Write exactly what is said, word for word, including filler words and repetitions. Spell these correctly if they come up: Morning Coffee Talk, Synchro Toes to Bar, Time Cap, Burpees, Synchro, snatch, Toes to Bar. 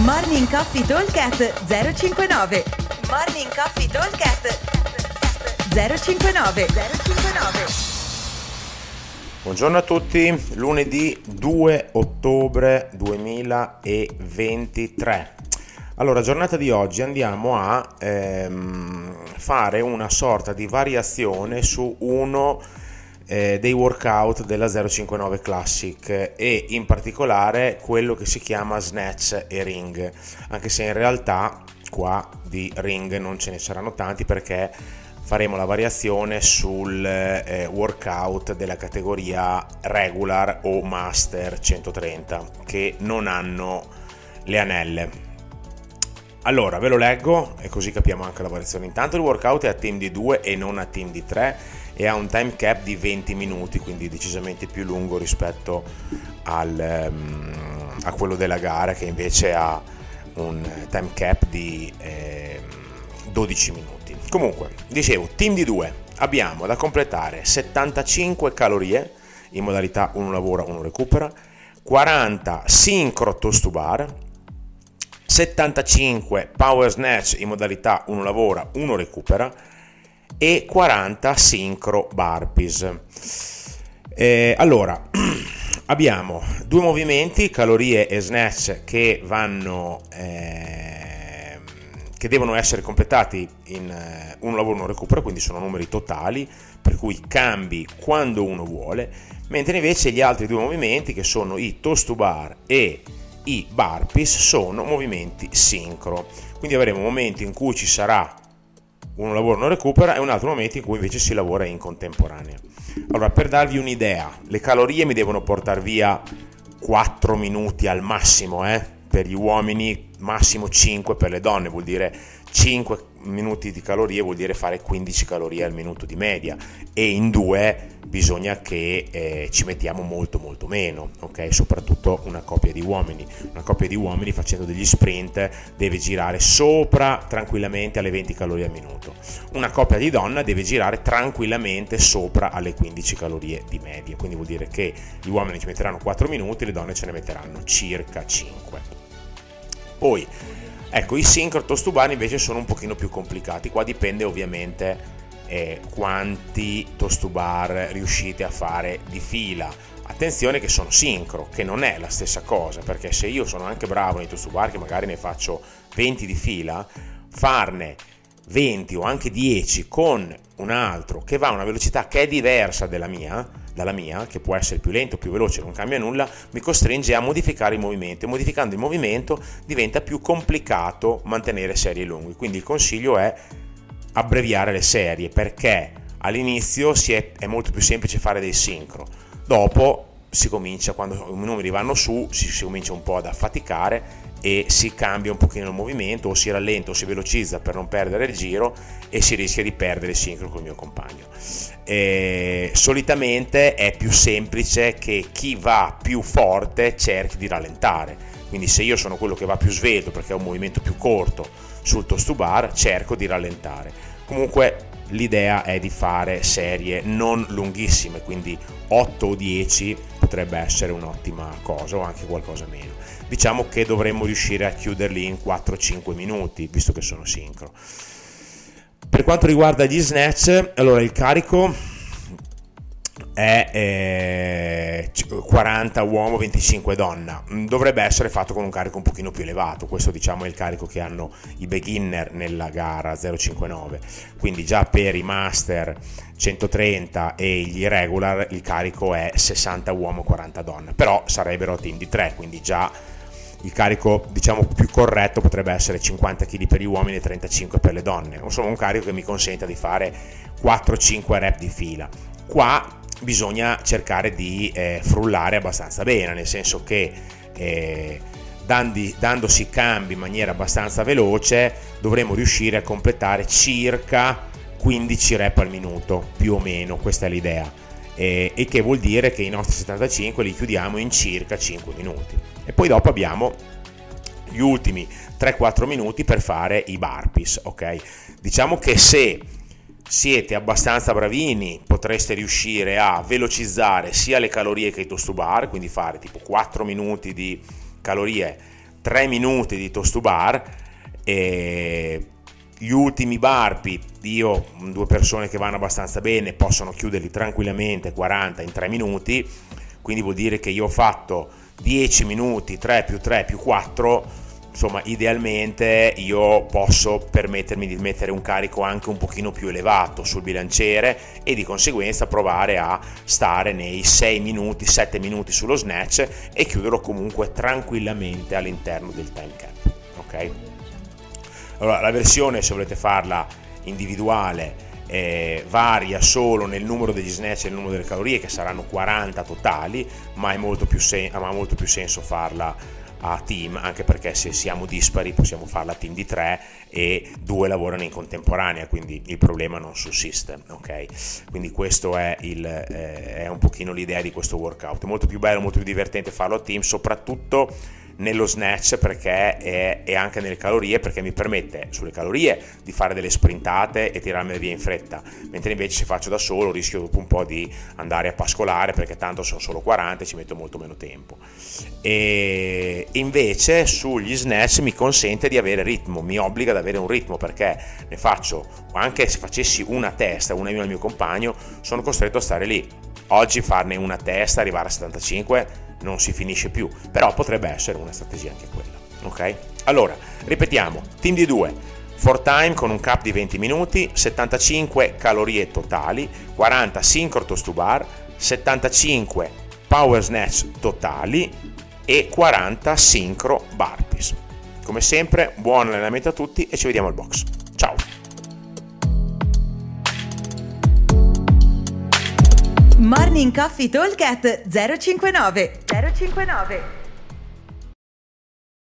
Morning Coffee Talk zero cinquantanove. Morning Coffee Talk zero cinquantanove. zero cinquantanove. Buongiorno a tutti, lunedì due ottobre duemilaventitré. Allora, giornata di oggi andiamo a ehm, fare una sorta di variazione su uno eh, dei workout della zero cinquantanove Classic e in particolare quello che si chiama snatch e ring, anche se in realtà qua di ring non ce ne saranno tanti perché faremo la variazione sul eh, workout della categoria regular o master centotrenta che non hanno le anelle. Allora ve lo leggo e così capiamo anche la variazione. Intanto il workout è a team di due e non a team di tre e ha un time cap di venti minuti, quindi decisamente più lungo rispetto al, um, a quello della gara che invece ha un time cap di eh, dodici minuti. Comunque, dicevo, team di due, abbiamo da completare settantacinque calorie in modalità uno lavora, uno recupera, quaranta Synchro Toes to Bar, settantacinque Power Snatch in modalità uno lavora, uno recupera e quaranta Synchro Burpees. E allora, abbiamo due movimenti, calorie e snatch, che vanno... Eh, che devono essere completati in eh, un lavoro non recupero, quindi sono numeri totali, per cui cambi quando uno vuole, mentre invece gli altri due movimenti, che sono i toes to bar e i burpees, sono movimenti sincro. Quindi avremo un momento in cui ci sarà un lavoro non recupera e un altro momento in cui invece si lavora in contemporanea. Allora, per darvi un'idea, le calorie mi devono portare via quattro minuti al massimo, eh? Per gli uomini massimo cinque, per le donne vuol dire cinque minuti di calorie, vuol dire fare quindici calorie al minuto di media, e in due bisogna che eh, ci mettiamo molto molto meno, ok? Soprattutto una coppia di uomini, una coppia di uomini facendo degli sprint deve girare sopra tranquillamente alle venti calorie al minuto, una coppia di donna deve girare tranquillamente sopra alle quindici calorie di media, quindi vuol dire che gli uomini ci metteranno quattro minuti, le donne ce ne metteranno circa cinque. Poi, ecco, i Synchro Toes to Bar invece sono un pochino più complicati, qua dipende ovviamente eh, quanti Toes to Bar riuscite a fare di fila. Attenzione che sono sincro, che non è la stessa cosa, perché se io sono anche bravo nei Toes to Bar, che magari ne faccio venti di fila, farne venti o anche dieci con un altro che va a una velocità che è diversa della mia, dalla mia, che può essere più lento o più veloce, non cambia nulla, mi costringe a modificare il movimento, e modificando il movimento diventa più complicato mantenere serie lunghe. Quindi il consiglio è abbreviare le serie, perché all'inizio si è, è molto più semplice fare dei sincro, dopo si comincia, quando i numeri vanno su, si, si comincia un po' ad affaticare e si cambia un pochino il movimento, o si rallenta o si velocizza per non perdere il giro, e si rischia di perdere il sincro col mio compagno. E solitamente è più semplice che chi va più forte cerchi di rallentare, quindi se io sono quello che va più svelto perché ho un movimento più corto sul toes to bar, cerco di rallentare. Comunque l'idea è di fare serie non lunghissime, quindi otto o dieci potrebbe essere un'ottima cosa, o anche qualcosa meno. Diciamo che dovremmo riuscire a chiuderli in quattro cinque minuti, visto che sono sincro. Per quanto riguarda gli snatch, allora il carico è eh, quaranta uomo, venticinque donna, dovrebbe essere fatto con un carico un pochino più elevato, questo diciamo è il carico che hanno i beginner nella gara zero cinquantanove, quindi già per i master centotrenta e gli regular il carico è sessanta uomo, quaranta donna, però sarebbero team di tre, quindi già il carico diciamo più corretto potrebbe essere cinquanta chili per gli uomini e trentacinque per le donne, insomma un carico che mi consenta di fare quattro cinque rep di fila. Qua bisogna cercare di eh, frullare abbastanza bene, nel senso che eh, dandi, dandosi cambi in maniera abbastanza veloce dovremo riuscire a completare circa quindici rep al minuto, più o meno questa è l'idea, e, e che vuol dire che i nostri settantacinque li chiudiamo in circa cinque minuti, e poi dopo abbiamo gli ultimi tre quattro minuti per fare i burpees, ok? Diciamo che se siete abbastanza bravini potreste riuscire a velocizzare sia le calorie che i toes to bar, quindi fare tipo quattro minuti di calorie tre minuti di toes to bar, e gli ultimi burpee, io, due persone che vanno abbastanza bene possono chiuderli tranquillamente quaranta in tre minuti, quindi vuol dire che io ho fatto dieci minuti, tre più tre più quattro, insomma idealmente io posso permettermi di mettere un carico anche un pochino più elevato sul bilanciere e di conseguenza provare a stare nei sei minuti, sette minuti sullo snatch e chiuderlo comunque tranquillamente all'interno del time cap, ok? Allora la versione, se volete farla individuale, eh, varia solo nel numero degli snatch e nel numero delle calorie, che saranno quaranta totali, ma è molto più sen- ha molto più senso farla a team, anche perché se siamo dispari possiamo farla a team di tre e due lavorano in contemporanea, quindi il problema non sussiste, ok? Quindi questo è il eh, è un pochino l'idea di questo workout. È molto più bello, molto più divertente farlo a team, soprattutto nello snatch, perché è, e anche nelle calorie, perché mi permette sulle calorie di fare delle sprintate e tirarmele via in fretta, mentre invece se faccio da solo rischio dopo un po' di andare a pascolare, perché tanto sono solo quaranta e ci metto molto meno tempo. E invece sugli snatch mi consente di avere ritmo, mi obbliga ad avere un ritmo, perché ne faccio, anche se facessi una testa, una io al mio compagno, sono costretto a stare lì. Oggi farne una testa, arrivare a settantacinque, non si finisce più, però potrebbe essere una strategia anche quella, ok? Allora, ripetiamo, team di due, four time con un cap di venti minuti, settantacinque calorie totali, quaranta synchro toes to bar, settantacinque power snatch totali e quaranta synchro burpees. Come sempre, buon allenamento a tutti e ci vediamo al box. Ciao! Morning Coffee Talk at zero cinquantanove zero cinquantanove